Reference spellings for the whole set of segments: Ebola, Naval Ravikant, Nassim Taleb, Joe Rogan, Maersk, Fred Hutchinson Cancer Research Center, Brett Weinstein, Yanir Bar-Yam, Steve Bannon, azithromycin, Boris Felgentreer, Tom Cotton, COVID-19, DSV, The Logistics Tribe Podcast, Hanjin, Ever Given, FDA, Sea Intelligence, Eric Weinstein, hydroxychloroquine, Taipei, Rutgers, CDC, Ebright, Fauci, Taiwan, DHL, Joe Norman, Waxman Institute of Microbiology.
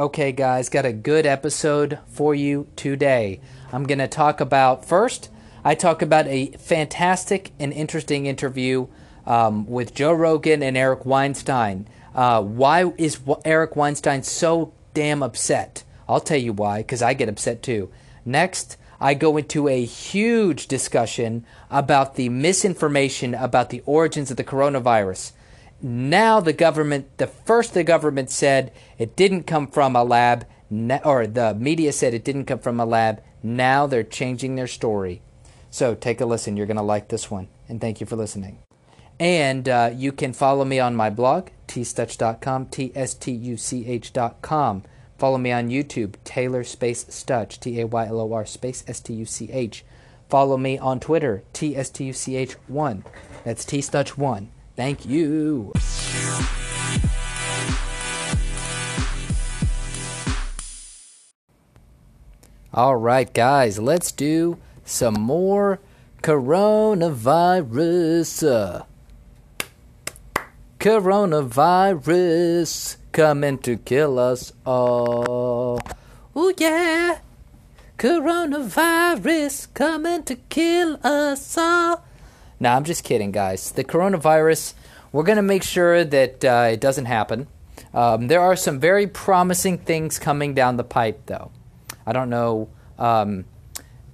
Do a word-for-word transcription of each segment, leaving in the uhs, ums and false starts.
Okay guys, got a good episode for you today. I'm going to talk about, first, I talk about a fantastic and interesting interview um, with Joe Rogan and Eric Weinstein. Uh, why is Eric Weinstein so damn upset? I'll tell you why, because I get upset too. Next, I go into a huge discussion about the misinformation about the origins of the coronavirus. Now the government, the first the government said it didn't come from a lab, or the media said it didn't come from a lab. Now they're changing their story. So take a listen. You're going to like this one. And thank you for listening. And uh, you can follow me on my blog, t stutch dot com, T S T U C H dot com. Follow me on YouTube, Taylor space Stutch, T A Y L O R space S T U C H. Follow me on Twitter, T S T U C H one. That's T Stutch one. Thank you. All right, guys, let's do some more coronavirus. Coronavirus coming to kill us all. Ooh, yeah. Coronavirus coming to kill us all. No, I'm just kidding, guys. The coronavirus, we're going to make sure that uh, it doesn't happen. Um, there are some very promising things coming down the pipe, though. I don't know. Um,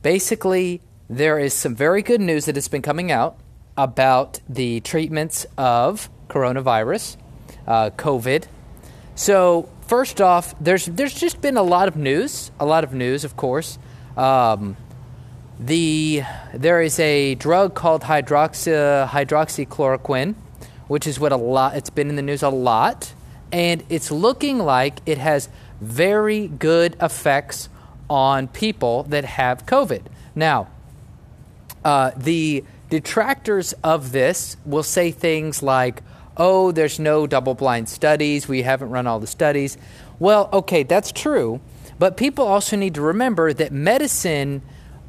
basically, there is some very good news that has been coming out about the treatments of coronavirus, uh, COVID. So first off, there's there's just been a lot of news, a lot of news, of course. Um The there is a drug called hydroxy, hydroxychloroquine, which is what a lot it's been in the news a lot, and it's looking like it has very good effects on people that have COVID. Now, uh, the detractors of this will say things like, "Oh, there's no double-blind studies. We haven't run all the studies." Well, okay, that's true, but people also need to remember that medicine,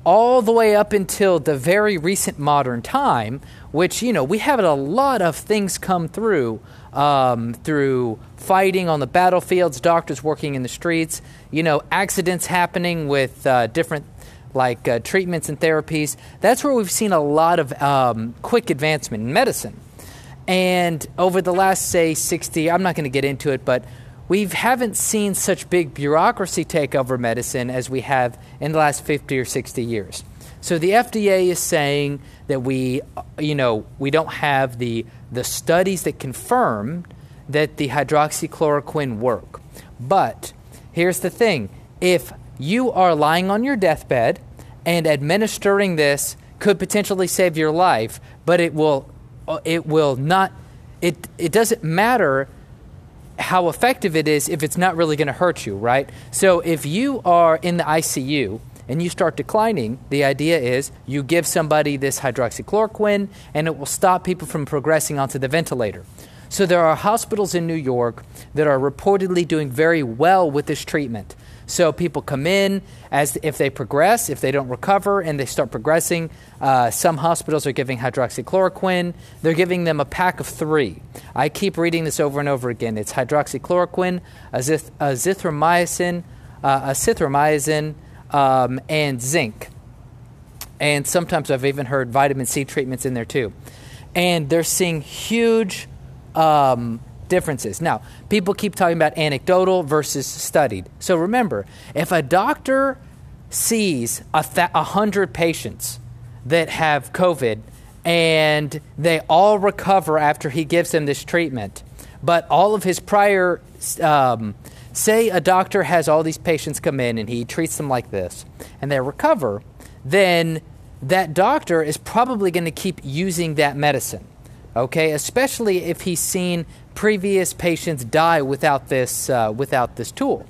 all the way up until the very recent modern time, which, you know, we have a lot of things come through, um, through fighting on the battlefields, doctors working in the streets, you know, accidents happening with uh, different, like, uh, treatments and therapies. That's where we've seen a lot of um, quick advancement in medicine. And over the last, say, sixty, I'm not going to get into it, but we haven't seen such big bureaucracy take over medicine as we have in the last fifty or sixty years. So the F D A is saying that we, you know, we don't have the the studies that confirm that the hydroxychloroquine work. But here's the thing. If you are lying on your deathbed and administering this could potentially save your life, but it will it will not it it doesn't matter how effective it is if it's not really going to hurt you, right? So if you are in the I C U and you start declining, the idea is you give somebody this hydroxychloroquine and it will stop people from progressing onto the ventilator. So there are hospitals in New York that are reportedly doing very well with this treatment. So people come in as if they progress, if they don't recover and they start progressing. Uh, some hospitals are giving hydroxychloroquine. They're giving them a pack of three. I keep reading this over and over again. It's hydroxychloroquine, azith- azithromycin, uh, azithromycin, um, and zinc. And sometimes I've even heard vitamin C treatments in there too. And they're seeing huge um differences. Now, people keep talking about anecdotal versus studied. So remember, if a doctor sees a th- one hundred patients that have COVID and they all recover after he gives them this treatment, but all of his prior, um, say a doctor has all these patients come in and he treats them like this and they recover, then that doctor is probably going to keep using that medicine. Okay, especially if he's seen previous patients die without this uh, without this tool.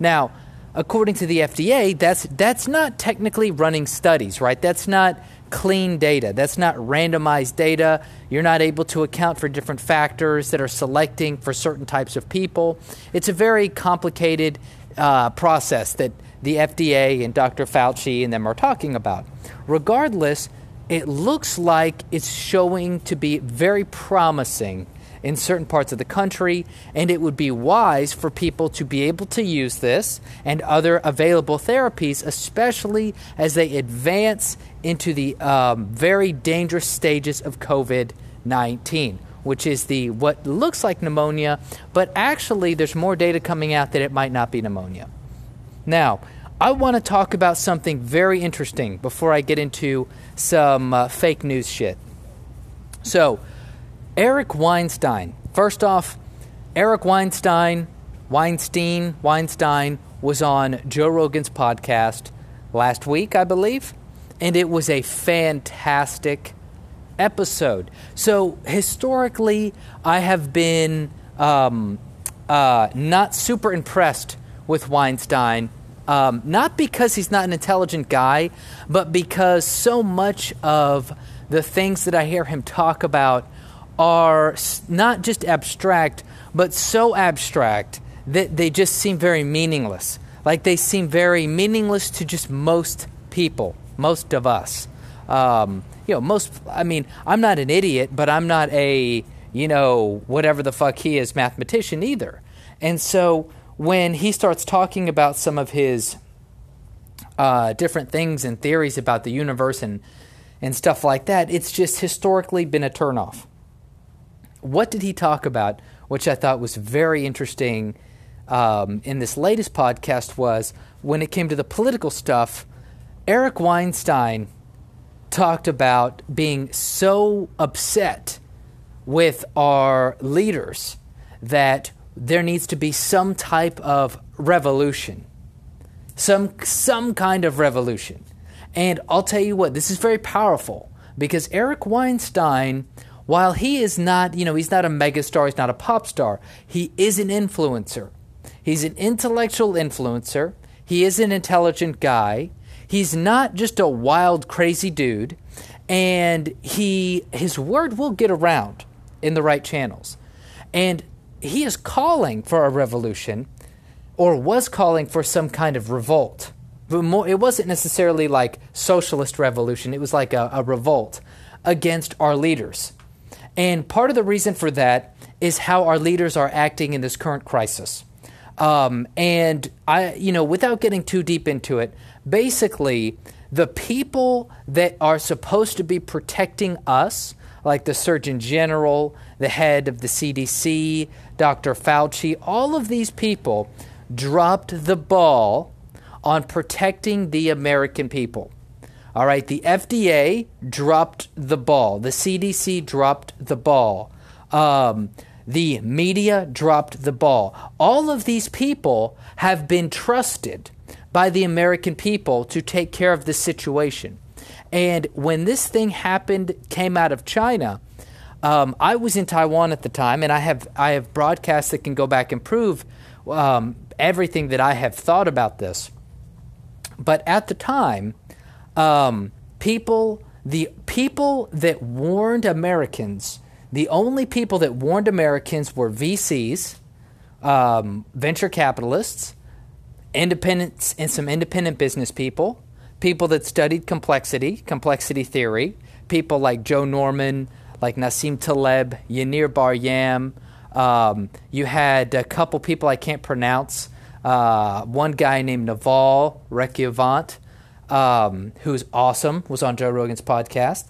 Now, according to the F D A, that's that's not technically running studies, right? That's not clean data. That's not randomized data. You're not able to account for different factors that are selecting for certain types of people. It's a very complicated uh, process that the F D A and Doctor Fauci and them are talking about. Regardless, it looks like it's showing to be very promising in certain parts of the country, and it would be wise for people to be able to use this and other available therapies, especially as they advance into the um, very dangerous stages of COVID nineteen, which is the what looks like pneumonia, but actually there's more data coming out that it might not be pneumonia. Now, I want to talk about something very interesting before I get into some uh, fake news shit. So, Eric Weinstein. First off, Eric Weinstein, Weinstein, Weinstein was on Joe Rogan's podcast last week, I believe, and it was a fantastic episode. So, historically, I have been um, uh, not super impressed with Weinstein. Um, not because he's not an intelligent guy, but because so much of the things that I hear him talk about are not just abstract, but so abstract that they just seem very meaningless. Like they seem very meaningless to just most people, most of us. Um, you know, most, I mean, I'm not an idiot, but I'm not a, you know, whatever the fuck he is mathematician either. And so when he starts talking about some of his uh, different things and theories about the universe and, and stuff like that, it's just historically been a turnoff. What did he talk about, which I thought was very interesting um, in this latest podcast, was when it came to the political stuff, Eric Weinstein talked about being so upset with our leaders that there needs to be some type of revolution, some some kind of revolution. And I'll tell you what, this is very powerful because Eric Weinstein, while he is not, you know, he's not a megastar, he's not a pop star, he is an influencer. He's an intellectual influencer. He is an intelligent guy. He's not just a wild, crazy dude. And he his word will get around in the right channels. And he is calling for a revolution, or was calling for some kind of revolt. But more, it wasn't necessarily like socialist revolution. It was like a, a revolt against our leaders. And part of the reason for that is how our leaders are acting in this current crisis. Um, and, I, you know, without getting too deep into it, basically the people that are supposed to be protecting us, like the Surgeon General, the head of the C D C, Doctor Fauci, all of these people dropped the ball on protecting the American people. All right, the F D A dropped the ball. The C D C dropped the ball. Um, the media dropped the ball. All of these people have been trusted by the American people to take care of this situation. And when this thing happened, came out of China, um, I was in Taiwan at the time, and I have I have broadcasts that can go back and prove um, everything that I have thought about this. But at the time, um, people the people that warned Americans, the only people that warned Americans were V Cs, um, venture capitalists, independents, and some independent business people. People that studied complexity, complexity theory, people like Joe Norman, like Nassim Taleb, Yanir Bar-Yam. Um, you had a couple people I can't pronounce. Uh, one guy named Naval Ravikant, um, who's awesome, was on Joe Rogan's podcast.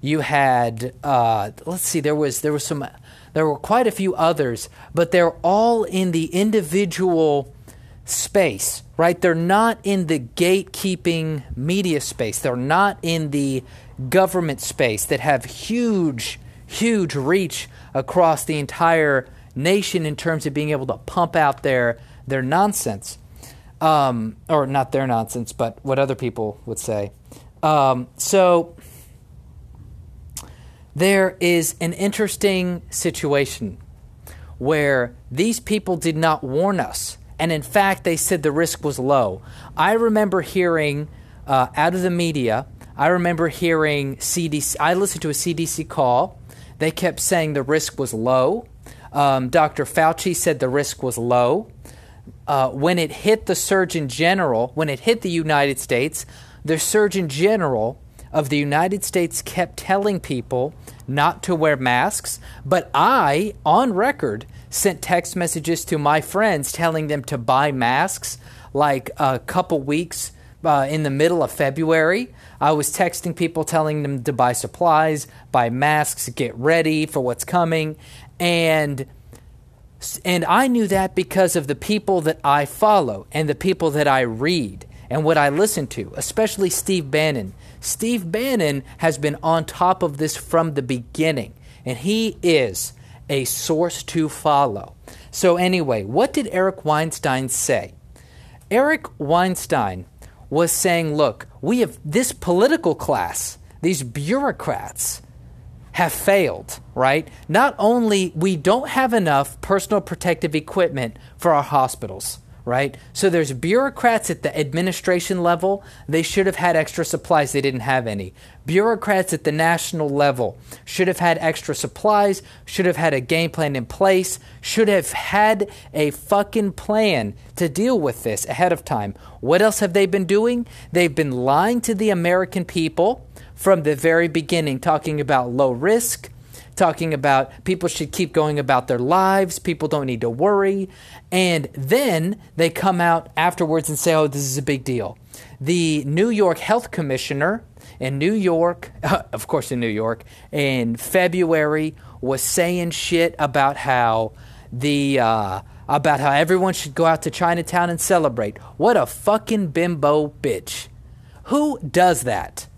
You had, uh, let's see, there was there was some, there were quite a few others, but they're all in the individual space, right? They're not in the gatekeeping media space. They're not in the government space that have huge, huge reach across the entire nation in terms of being able to pump out their their nonsense, um, or not their nonsense, but what other people would say. Um, so there is an interesting situation where these people did not warn us. And in fact, they said the risk was low. I remember hearing uh, out of the media, I remember hearing C D C. I listened to a C D C call. They kept saying the risk was low. Um, Doctor Fauci said the risk was low. Uh, when it hit the Surgeon General, when it hit the United States, the Surgeon General of the United States kept telling people not to wear masks, but I, on record, sent text messages to my friends telling them to buy masks like a couple weeks uh, in the middle of February. I was texting people telling them to buy supplies, buy masks, get ready for what's coming. And and I knew that because of the people that I follow and the people that I read and what I listen to, especially Steve Bannon. Steve Bannon has been on top of this from the beginning, and he is a source to follow. So anyway, what did Eric Weinstein say? Eric Weinstein was saying, look, we have this political class, these bureaucrats have failed, right? Not only we don't have enough personal protective equipment for our hospitals, right? So there's bureaucrats at the administration level. They should have had extra supplies. They didn't have any. Bureaucrats at the national level should have had extra supplies, should have had a game plan in place, should have had a fucking plan to deal with this ahead of time. What else have they been doing? They've been lying to the American people from the very beginning, talking about low risk, talking about people should keep going about their lives, people don't need to worry. And then they come out afterwards and say, oh, this is a big deal. The New York Health Commissioner in New York, of course in New York, in February was saying shit about how the uh, about how everyone should go out to Chinatown and celebrate. What a fucking bimbo bitch. Who does that?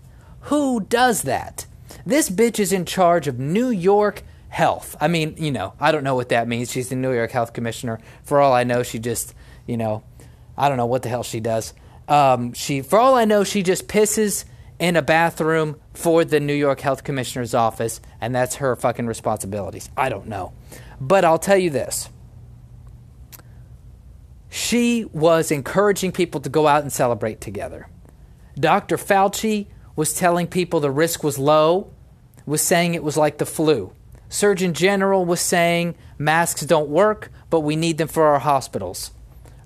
Who does that? This bitch is in charge of New York Health. I mean, you know, I don't know what that means. She's the New York Health Commissioner. For all I know, she just, you know, I don't know what the hell she does. Um, she, for all I know, she just pisses in a bathroom for the New York Health Commissioner's office, and that's her fucking responsibilities. I don't know. But I'll tell you this. She was encouraging people to go out and celebrate together. Doctor Fauci was telling people the risk was low, was saying it was like the flu. Surgeon General was saying masks don't work, but we need them for our hospitals.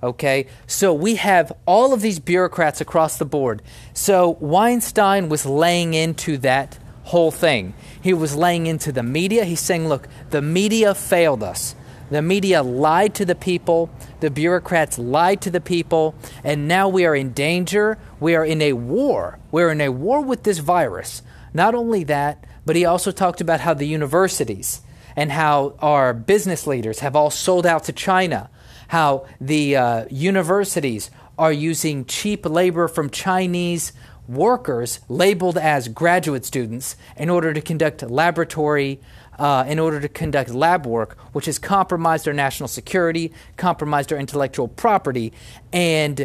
Okay, so we have all of these bureaucrats across the board. So Weinstein was laying into that whole thing. He was laying into the media. He's saying, look, the media failed us. The media lied to the people. The bureaucrats lied to the people. And now we are in danger. We are in a war. We're in a war with this virus. Not only that, but he also talked about how the universities and how our business leaders have all sold out to China, how the uh, universities are using cheap labor from Chinese workers labeled as graduate students in order to conduct laboratory Uh, in order to conduct lab work, which has compromised our national security, compromised our intellectual property. And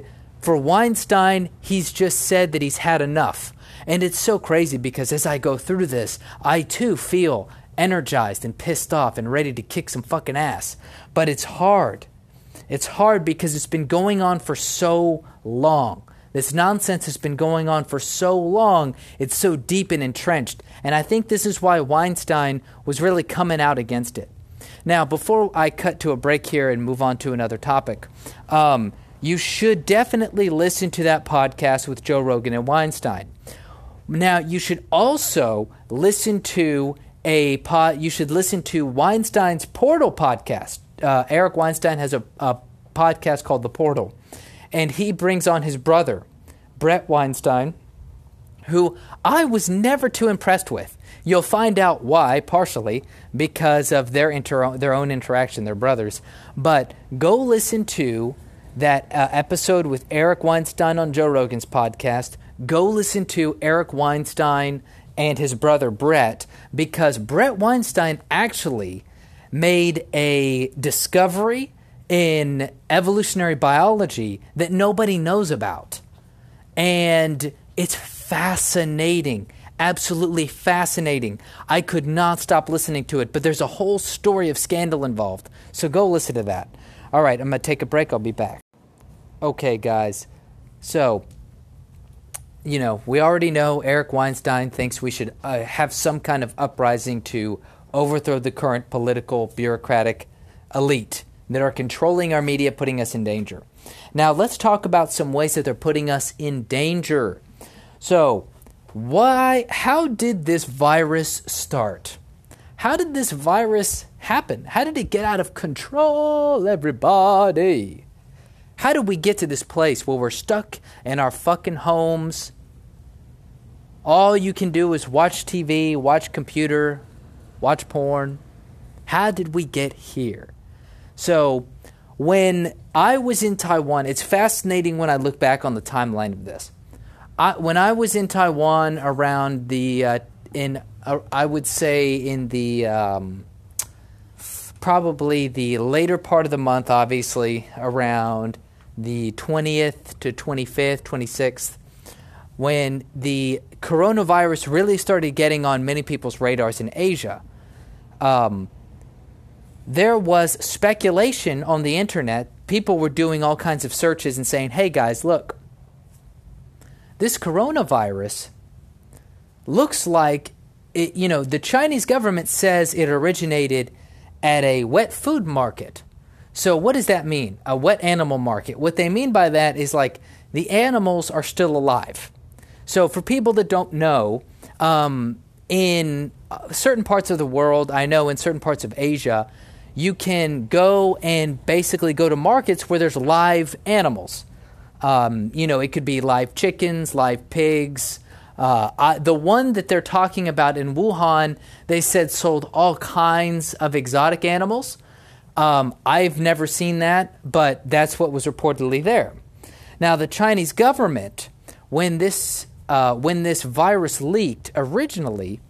for Weinstein, he's just said that he's had enough. And it's so crazy because as I go through this, I too feel energized and pissed off and ready to kick some fucking ass. But it's hard. It's hard because it's been going on for so long. This nonsense has been going on for so long, it's so deep and entrenched. And I think this is why Weinstein was really coming out against it. Now, before I cut to a break here and move on to another topic, um, you should definitely listen to that podcast with Joe Rogan and Weinstein. Now, you should also listen to a pod, you should listen to Weinstein's Portal podcast. Uh, Eric Weinstein has a, a podcast called The Portal. And he brings on his brother, Brett Weinstein, who I was never too impressed with. You'll find out why, partially, because of their inter- their own interaction, their brothers. But go listen to that uh, episode with Eric Weinstein on Joe Rogan's podcast. Go listen to Eric Weinstein and his brother, Brett, because Brett Weinstein actually made a discovery in evolutionary biology that nobody knows about. And it's fascinating, absolutely fascinating. I could not stop listening to it, but there's a whole story of scandal involved. So go listen to that. All right, I'm going to take a break. I'll be back. Okay, guys. So, you know, we already know Eric Weinstein thinks we should uh, have some kind of uprising to overthrow the current political bureaucratic elite that are controlling our media, putting us in danger. Now, let's talk about some ways that they're putting us in danger. So, why, how did this virus start? How did this virus happen? How did it get out of control, everybody? How did we get to this place where we're stuck in our fucking homes? All you can do is watch T V, watch computer, watch porn. How did we get here? So when I was in Taiwan, it's fascinating when I look back on the timeline of this. I, when I was in Taiwan around the, uh, in uh, I would say in the, um, probably the later part of the month, obviously, around the twentieth to twenty-fifth, twenty-sixth, when the coronavirus really started getting on many people's radars in Asia, um, there was speculation on the internet. People were doing all kinds of searches and saying, hey guys, look, this coronavirus looks like, it, you know, the Chinese government says it originated at a wet food market. So what does that mean? A wet animal market. What they mean by that is like the animals are still alive. So for people that don't know, um, in certain parts of the world, I know in certain parts of Asia, you can go and basically go to markets where there's live animals. Um, you know, it could be live chickens, live pigs. Uh, I, the one that they're talking about in Wuhan, they said sold all kinds of exotic animals. Um, I've never seen that, but that's what was reportedly there. Now, the Chinese government, when this uh, when this virus leaked originally,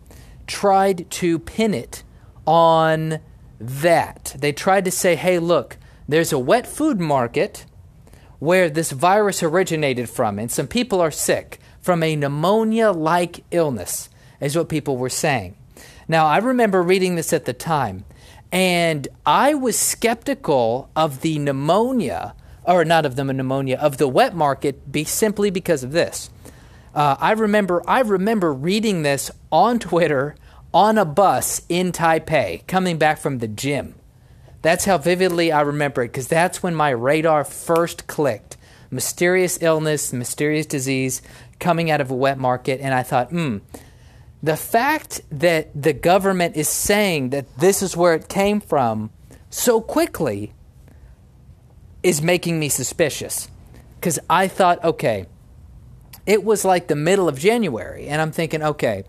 tried to pin it on that. They tried to say, hey, look, there's a wet food market where this virus originated from, and some people are sick from a pneumonia-like illness, is what people were saying. Now, I remember reading this at the time, and I was skeptical of the pneumonia, or not of the pneumonia, of the wet market, be simply because of this. Uh, I remember, I remember reading this on Twitter on a bus in Taipei, coming back from the gym. That's how vividly I remember it, because that's when my radar first clicked. Mysterious illness, mysterious disease coming out of a wet market. And I thought, hmm, the fact that the government is saying that this is where it came from so quickly is making me suspicious. Because I thought, okay, it was like the middle of January. And I'm thinking, okay,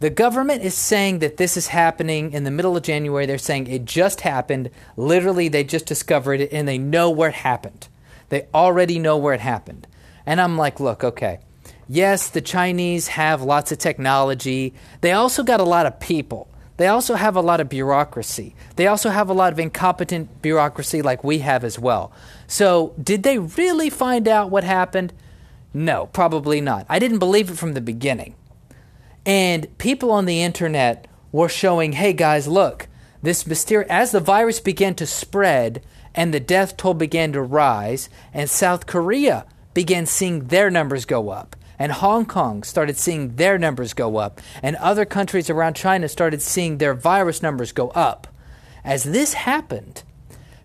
the government is saying that this is happening in the middle of January. They're saying it just happened. Literally, they just discovered it, and they know where it happened. They already know where it happened. And I'm like, look, okay, yes, the Chinese have lots of technology. They also got a lot of people. They also have a lot of bureaucracy. They also have a lot of incompetent bureaucracy like we have as well. So did they really find out what happened? No, probably not. I didn't believe it from the beginning. And people on the internet were showing, hey guys, look, this mysterious, as the virus began to spread and the death toll began to rise, and South Korea began seeing their numbers go up, and Hong Kong started seeing their numbers go up, and other countries around China started seeing their virus numbers go up. As this happened,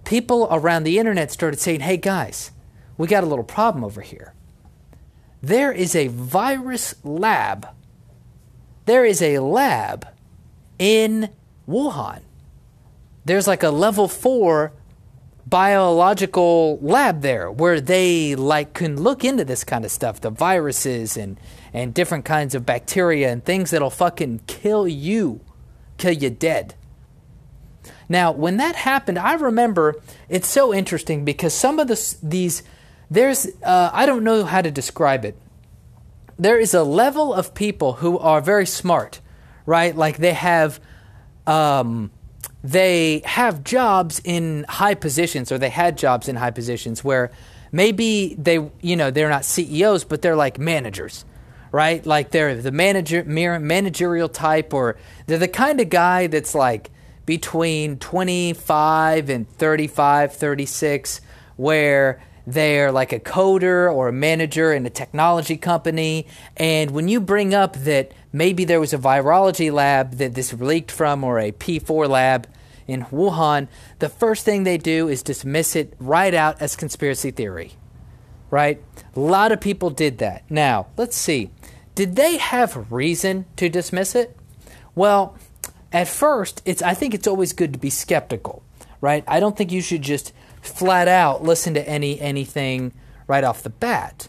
people around the internet started saying, hey guys, we got a little problem over here. There is a virus lab. There is a lab in Wuhan. There's like a level four biological lab there where they like can look into this kind of stuff, the viruses and, and different kinds of bacteria and things that'll fucking kill you, kill you dead. Now, when that happened, I remember it's so interesting because some of the, these, there's, uh, I don't know how to describe it. There is a level of people who are very smart, right? Like they have um, they have jobs in high positions, or they had jobs in high positions where maybe they, you know, they're not C E Os, but they're like managers, right? Like they're the manager managerial type, or they're the kind of guy that's like between twenty-five and thirty-five, thirty-six, where they're like a coder or a manager in a technology company. And when you bring up that maybe there was a virology lab that this leaked from, or a P four lab in Wuhan, the first thing they do is dismiss it right out as conspiracy theory, right? A lot of people did that. Now, let's see. Did they have reason to dismiss it? Well, at first, it's I think it's always good to be skeptical, right? I don't think you should just flat out listen to any anything right off the bat.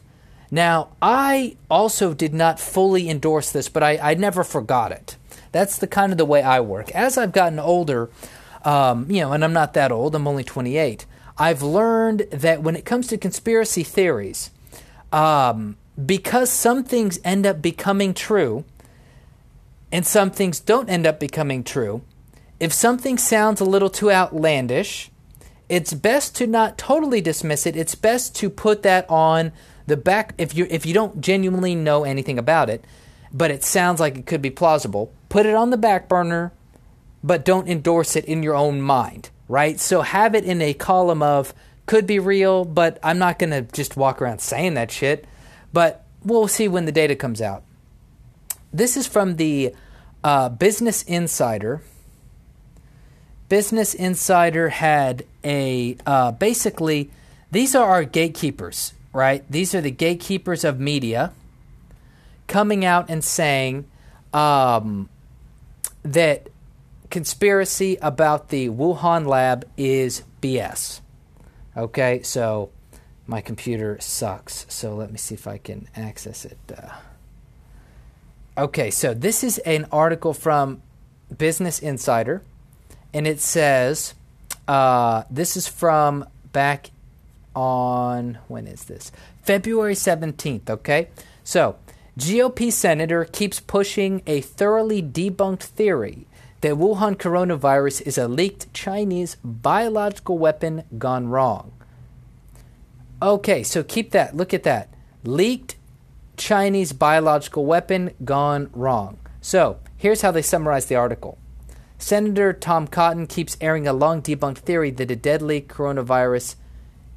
Now, I also did not fully endorse this, but I, I never forgot it. That's the kind of the way I work. As I've gotten older, um, you know, and I'm not that old, I'm only twenty-eight, I've learned that when it comes to conspiracy theories, um, because some things end up becoming true and some things don't end up becoming true, if something sounds a little too outlandish, it's best to not totally dismiss it. It's best to put that on the back if you if you don't genuinely know anything about it, but it sounds like it could be plausible. Put it on the back burner, but don't endorse it in your own mind, right? So have it in a column of could be real, but I'm not going to just walk around saying that shit. But we'll see when the data comes out. This is from the uh, Business Insider. Business Insider had a uh, basically, these are our gatekeepers, right? These are the gatekeepers of media coming out and saying um, that conspiracy about the Wuhan lab is B S. Okay, so my computer sucks, so let me see if I can access it. Uh, okay, so this is an article from Business Insider, and it says, uh, this is from back on, when is this? February seventeenth, okay? So, G O P senator keeps pushing a thoroughly debunked theory that Wuhan coronavirus is a leaked Chinese biological weapon gone wrong. Okay, so keep that. Look at that. Leaked Chinese biological weapon gone wrong. So here's how they summarize the article. Senator Tom Cotton keeps airing a long debunked theory that a deadly coronavirus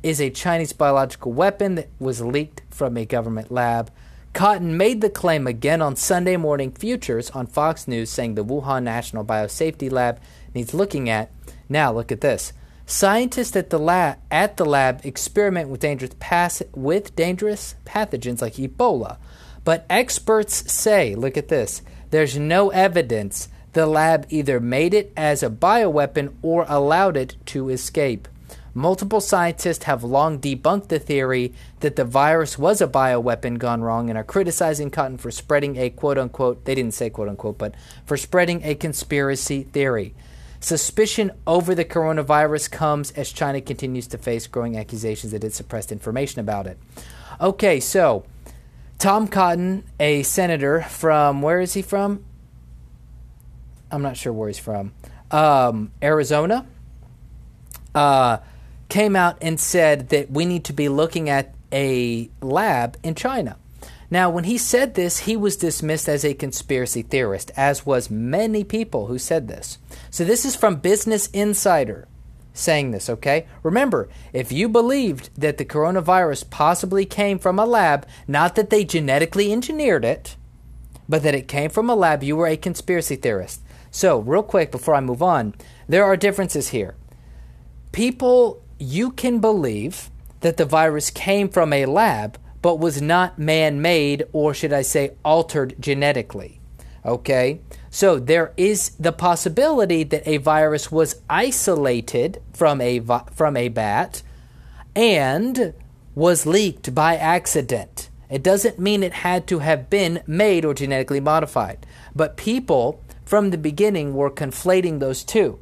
is a Chinese biological weapon that was leaked from a government lab. Cotton made the claim again on Sunday morning futures on Fox News, saying the Wuhan National Biosafety Lab needs looking at. Now look at this. Scientists at the lab at the lab experiment with dangerous pass- with dangerous pathogens like Ebola, but experts say, look at this, there's no evidence the lab either made it as a bioweapon or allowed it to escape. Multiple scientists have long debunked the theory that the virus was a bioweapon gone wrong and are criticizing Cotton for spreading a quote-unquote, they didn't say quote-unquote, but for spreading a conspiracy theory. Suspicion over the coronavirus comes as China continues to face growing accusations that it suppressed information about it. Okay, so Tom Cotton, a senator from, where is he from? I'm not sure where he's from. Um, Arizona, uh, came out and said that we need to be looking at a lab in China. Now, when he said this, he was dismissed as a conspiracy theorist, as was many people who said this. So this is from Business Insider saying this, okay? Remember, if you believed that the coronavirus possibly came from a lab, not that they genetically engineered it, but that it came from a lab, you were a conspiracy theorist. So real quick before I move on, there are differences here. People, you can believe that the virus came from a lab, but was not man-made, or should I say altered genetically, okay? So there is the possibility that a virus was isolated from a vi- from a bat and was leaked by accident. It doesn't mean it had to have been made or genetically modified, but people from the beginning were conflating those two.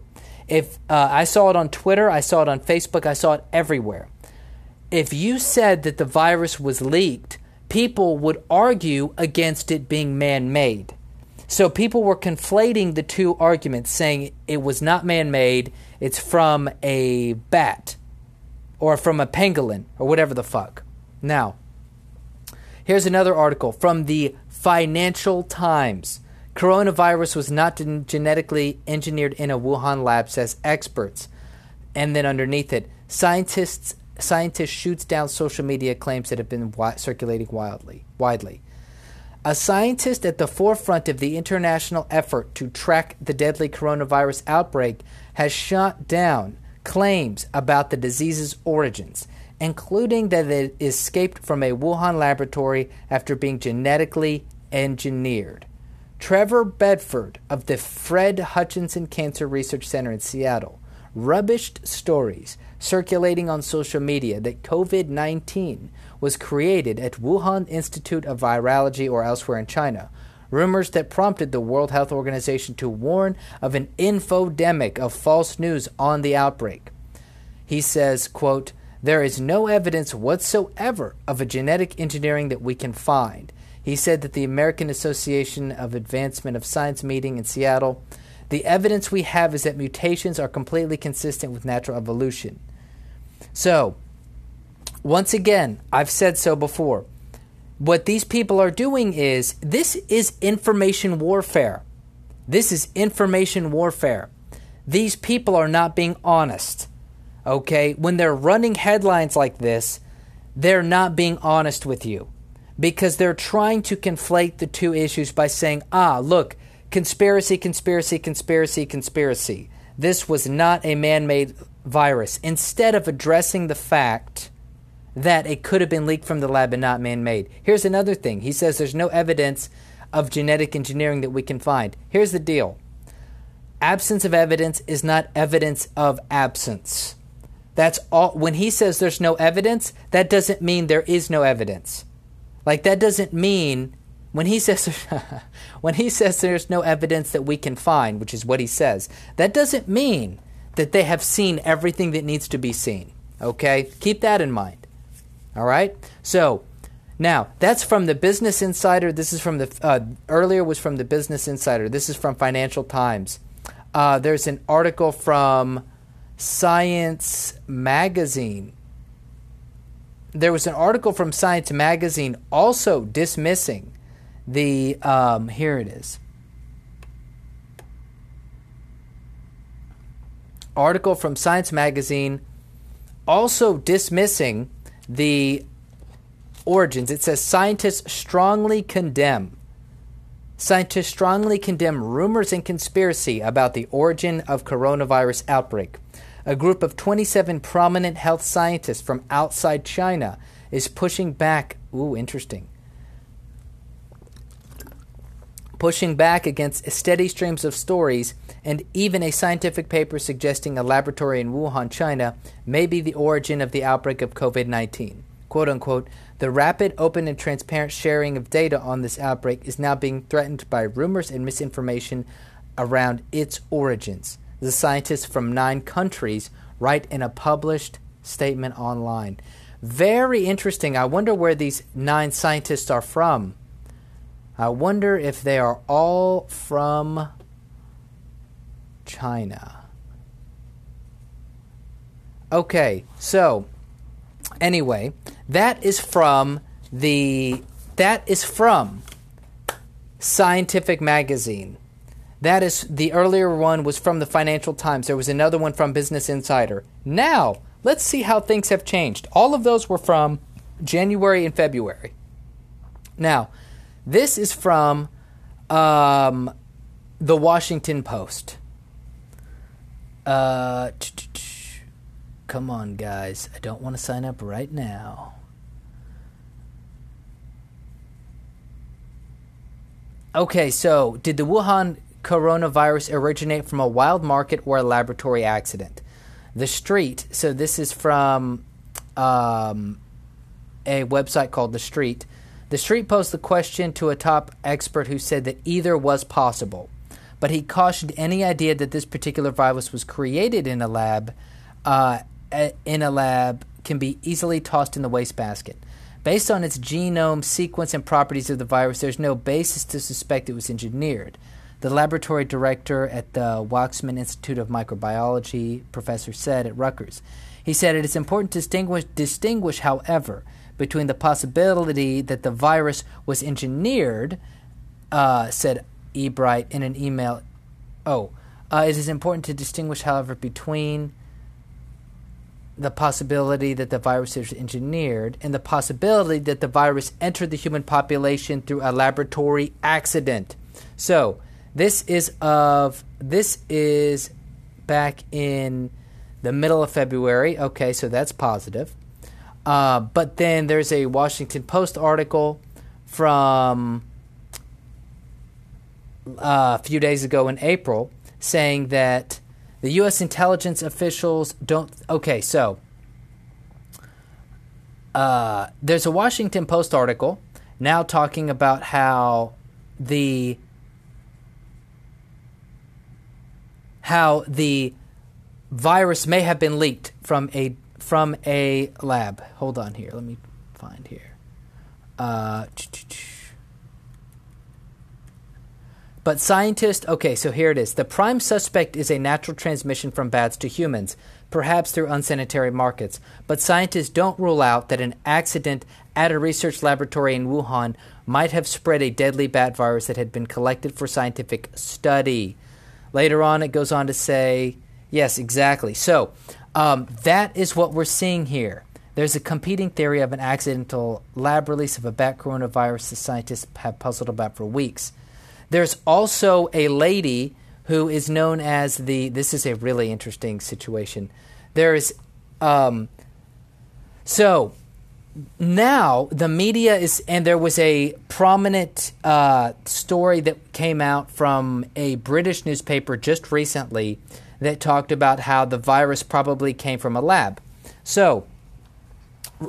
If uh, I saw it on Twitter, I saw it on Facebook, I saw it everywhere. If you said that the virus was leaked, people would argue against it being man-made. So people were conflating the two arguments, saying it was not man-made, it's from a bat or from a pangolin or whatever the fuck. Now, here's another article from the Financial Times. Coronavirus was not genetically engineered in a Wuhan lab, says experts. And then underneath it, scientists... Scientist shoots down social media claims that have been wi- circulating wildly, widely. A scientist at the forefront of the international effort to track the deadly coronavirus outbreak has shot down claims about the disease's origins, including that it escaped from a Wuhan laboratory after being genetically engineered. Trevor Bedford of the Fred Hutchinson Cancer Research Center in Seattle rubbished stories circulating on social media that COVID nineteen was created at Wuhan Institute of Virology or elsewhere in China, rumors that prompted the World Health Organization to warn of an infodemic of false news on the outbreak. He says, quote, "There is no evidence whatsoever of a genetic engineering that we can find." He said that the American Association of Advancement of Science meeting in Seattle, "The evidence we have is that mutations are completely consistent with natural evolution." So, once again, I've said so before. What these people are doing is, this is information warfare. This is information warfare. These people are not being honest, okay? When they're running headlines like this, they're not being honest with you because they're trying to conflate the two issues by saying, ah, look, conspiracy, conspiracy, conspiracy, conspiracy. This was not a man-made virus. Instead of addressing the fact that it could have been leaked from the lab and not man-made. Here's another thing. He says there's no evidence of genetic engineering that we can find. Here's the deal. Absence of evidence is not evidence of absence. That's all. When he says there's no evidence, that doesn't mean there is no evidence. Like that doesn't mean when he says when he says there's no evidence that we can find, which is what he says, that doesn't mean that they have seen everything that needs to be seen. Okay? Keep that in mind. All right. So now that's from the Business Insider. This is from the uh, earlier was from the Business Insider. This is from Financial Times. Uh, there's an article from Science Magazine. There was an article from Science Magazine also dismissing the um, here it is. Article from Science Magazine also dismissing the origins. It says scientists strongly condemn. Scientists strongly condemn rumors and conspiracy about the origin of coronavirus outbreak. A group of twenty-seven prominent health scientists from outside China is pushing back. Ooh, interesting. Pushing back against steady streams of stories and even a scientific paper suggesting a laboratory in Wuhan, China, may be the origin of the outbreak of COVID nineteen. Quote unquote, the rapid, open, and transparent sharing of data on this outbreak is now being threatened by rumors and misinformation around its origins. The scientists from nine countries write in a published statement online. Very interesting. I wonder where these nine scientists are from. I wonder if they are all from China. Okay, so anyway, that is from the that is from Scientific Magazine. That is the earlier one was from the Financial Times. There was another one from Business Insider. Now, let's see how things have changed. All of those were from January and February. Now, this is from um, the Washington Post. Uh, ch- ch- ch- come on, guys. I don't want to sign up right now. Okay, so did the Wuhan coronavirus originate from a wild market or a laboratory accident? The Street, so this is from um, a website called The Street. The Street posed the question to a top expert who said that either was possible. But he cautioned any idea that this particular virus was created in a lab, uh, in a lab can be easily tossed in the wastebasket. Based on its genome, sequence, and properties of the virus, there's no basis to suspect it was engineered. The laboratory director at the Waxman Institute of Microbiology, professor said at Rutgers. He said it is important to distinguish, distinguish, however, between the possibility that the virus was engineered, uh, said Ebright in an email. Oh, uh, it is important to distinguish, however, between the possibility that the virus is engineered and the possibility that the virus entered the human population through a laboratory accident. So this is of this is back in the middle of February. Okay, so that's positive. Uh, but then there's a Washington Post article from uh, a few days ago in April saying that the U S intelligence officials don't... Okay, so uh, there's a Washington Post article now talking about how the... how the virus may have been leaked from a from a lab. Hold on here. Let me find here. Uh, but scientists... Okay, so here it is. The prime suspect is a natural transmission from bats to humans, perhaps through unsanitary markets. But scientists don't rule out that an accident at a research laboratory in Wuhan might have spread a deadly bat virus that had been collected for scientific study. Later on, it goes on to say, yes, exactly. So um, that is what we're seeing here. There's a competing theory of an accidental lab release of a bat coronavirus that scientists have puzzled about for weeks. There's also a lady who is known as the – this is a really interesting situation. There is um, – so now the media is – and there was a prominent uh, story that came out from a British newspaper just recently that talked about how the virus probably came from a lab. So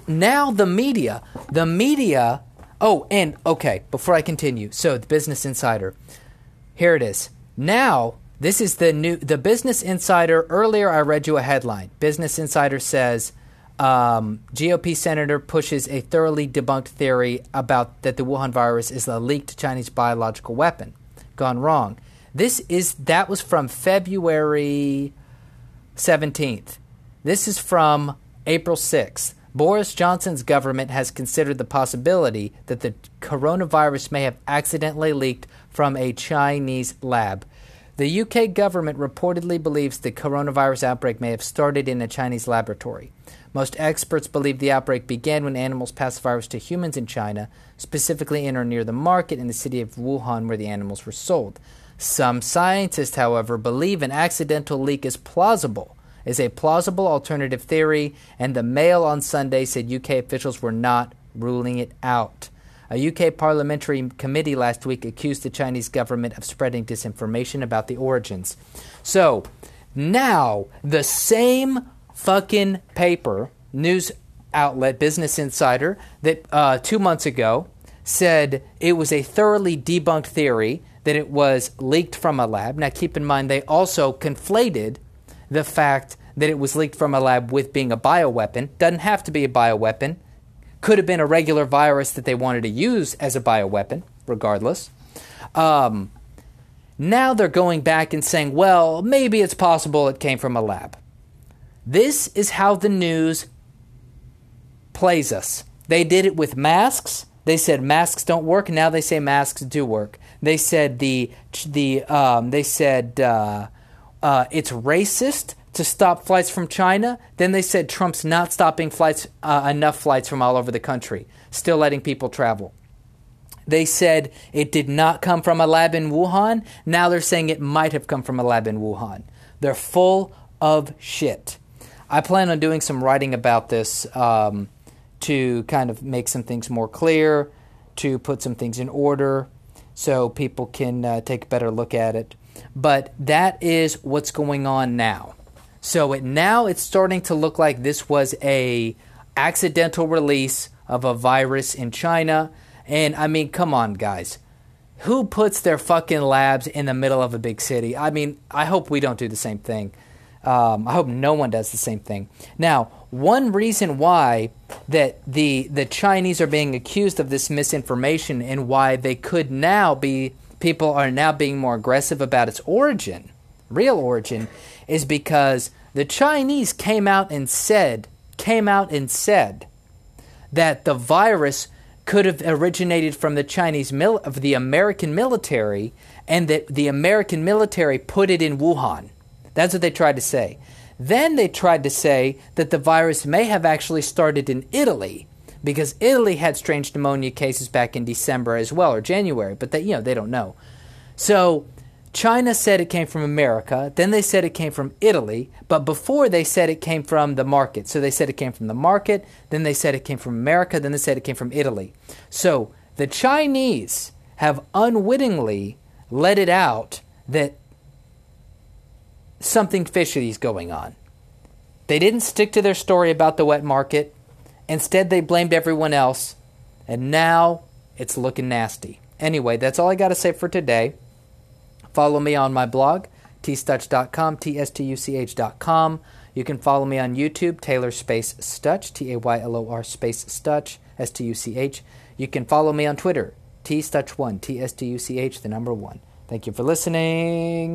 now the media, the media, oh, and okay, before I continue, so the Business Insider, here it is. Now, this is the new, the Business Insider, earlier I read you a headline. Business Insider says, um, G O P senator pushes a thoroughly debunked theory about that the Wuhan virus is a leaked Chinese biological weapon gone wrong. This is, that was from February seventeenth. This is from April sixth. Boris Johnson's government has considered the possibility that the coronavirus may have accidentally leaked from a Chinese lab. The U K government reportedly believes the coronavirus outbreak may have started in a Chinese laboratory. Most experts believe the outbreak began when animals passed the virus to humans in China, specifically in or near the market in the city of Wuhan where the animals were sold. Some scientists, however, believe an accidental leak is plausible, is a plausible alternative theory, and the Mail on Sunday said U K officials were not ruling it out. A U K parliamentary committee last week accused the Chinese government of spreading disinformation about the origins. So now the same fucking paper, news outlet, Business Insider, that uh, two months ago said it was a thoroughly debunked theory that it was leaked from a lab. Now, keep in mind, they also conflated the fact that it was leaked from a lab with being a bioweapon. Doesn't have to be a bioweapon. Could have been a regular virus that they wanted to use as a bioweapon, regardless. Um, now they're going back and saying, well, maybe it's possible it came from a lab. This is how the news plays us. They did it with masks. They said masks don't work. Now they say masks do work. They said the the um, they said uh, uh, it's racist to stop flights from China. Then they said Trump's not stopping flights uh, enough flights from all over the country, still letting people travel. They said it did not come from a lab in Wuhan. Now they're saying it might have come from a lab in Wuhan. They're full of shit. I plan on doing some writing about this um, to kind of make some things more clear, to put some things in order, so people can uh, take a better look at it. But that is what's going on now. So it, now it's starting to look like this was a accidental release of a virus in China. And I mean, come on, guys. Who puts their fucking labs in the middle of a big city? I mean, I hope we don't do the same thing. Um, I hope no one does the same thing. Now, one reason why that the the Chinese are being accused of this misinformation and why they could now be people are now being more aggressive about its origin, real origin, is because the Chinese came out and said came out and said that the virus could have originated from the Chinese mil- of the American military, and that the American military put it in Wuhan. That's what they tried to say. Then they tried to say that the virus may have actually started in Italy, because Italy had strange pneumonia cases back in December as well, or January, but they, you know, they don't know. So China said it came from America. Then they said it came from Italy, but before they said it came from the market. So they said it came from the market. Then they said it came from America. Then they said it came from Italy. So the Chinese have unwittingly let it out that something fishy is going on. They didn't stick to their story about the wet market. Instead, they blamed everyone else, and now it's looking nasty. Anyway, that's all I got to say for today. Follow me on my blog, t stuch dot com, t s t u c h dot com. You can follow me on YouTube, Taylor Space Stutch, T A Y L O R Space Stutch, S T U C H. You can follow me on Twitter, t stuch one, T S T U C H, the number one. Thank you for listening.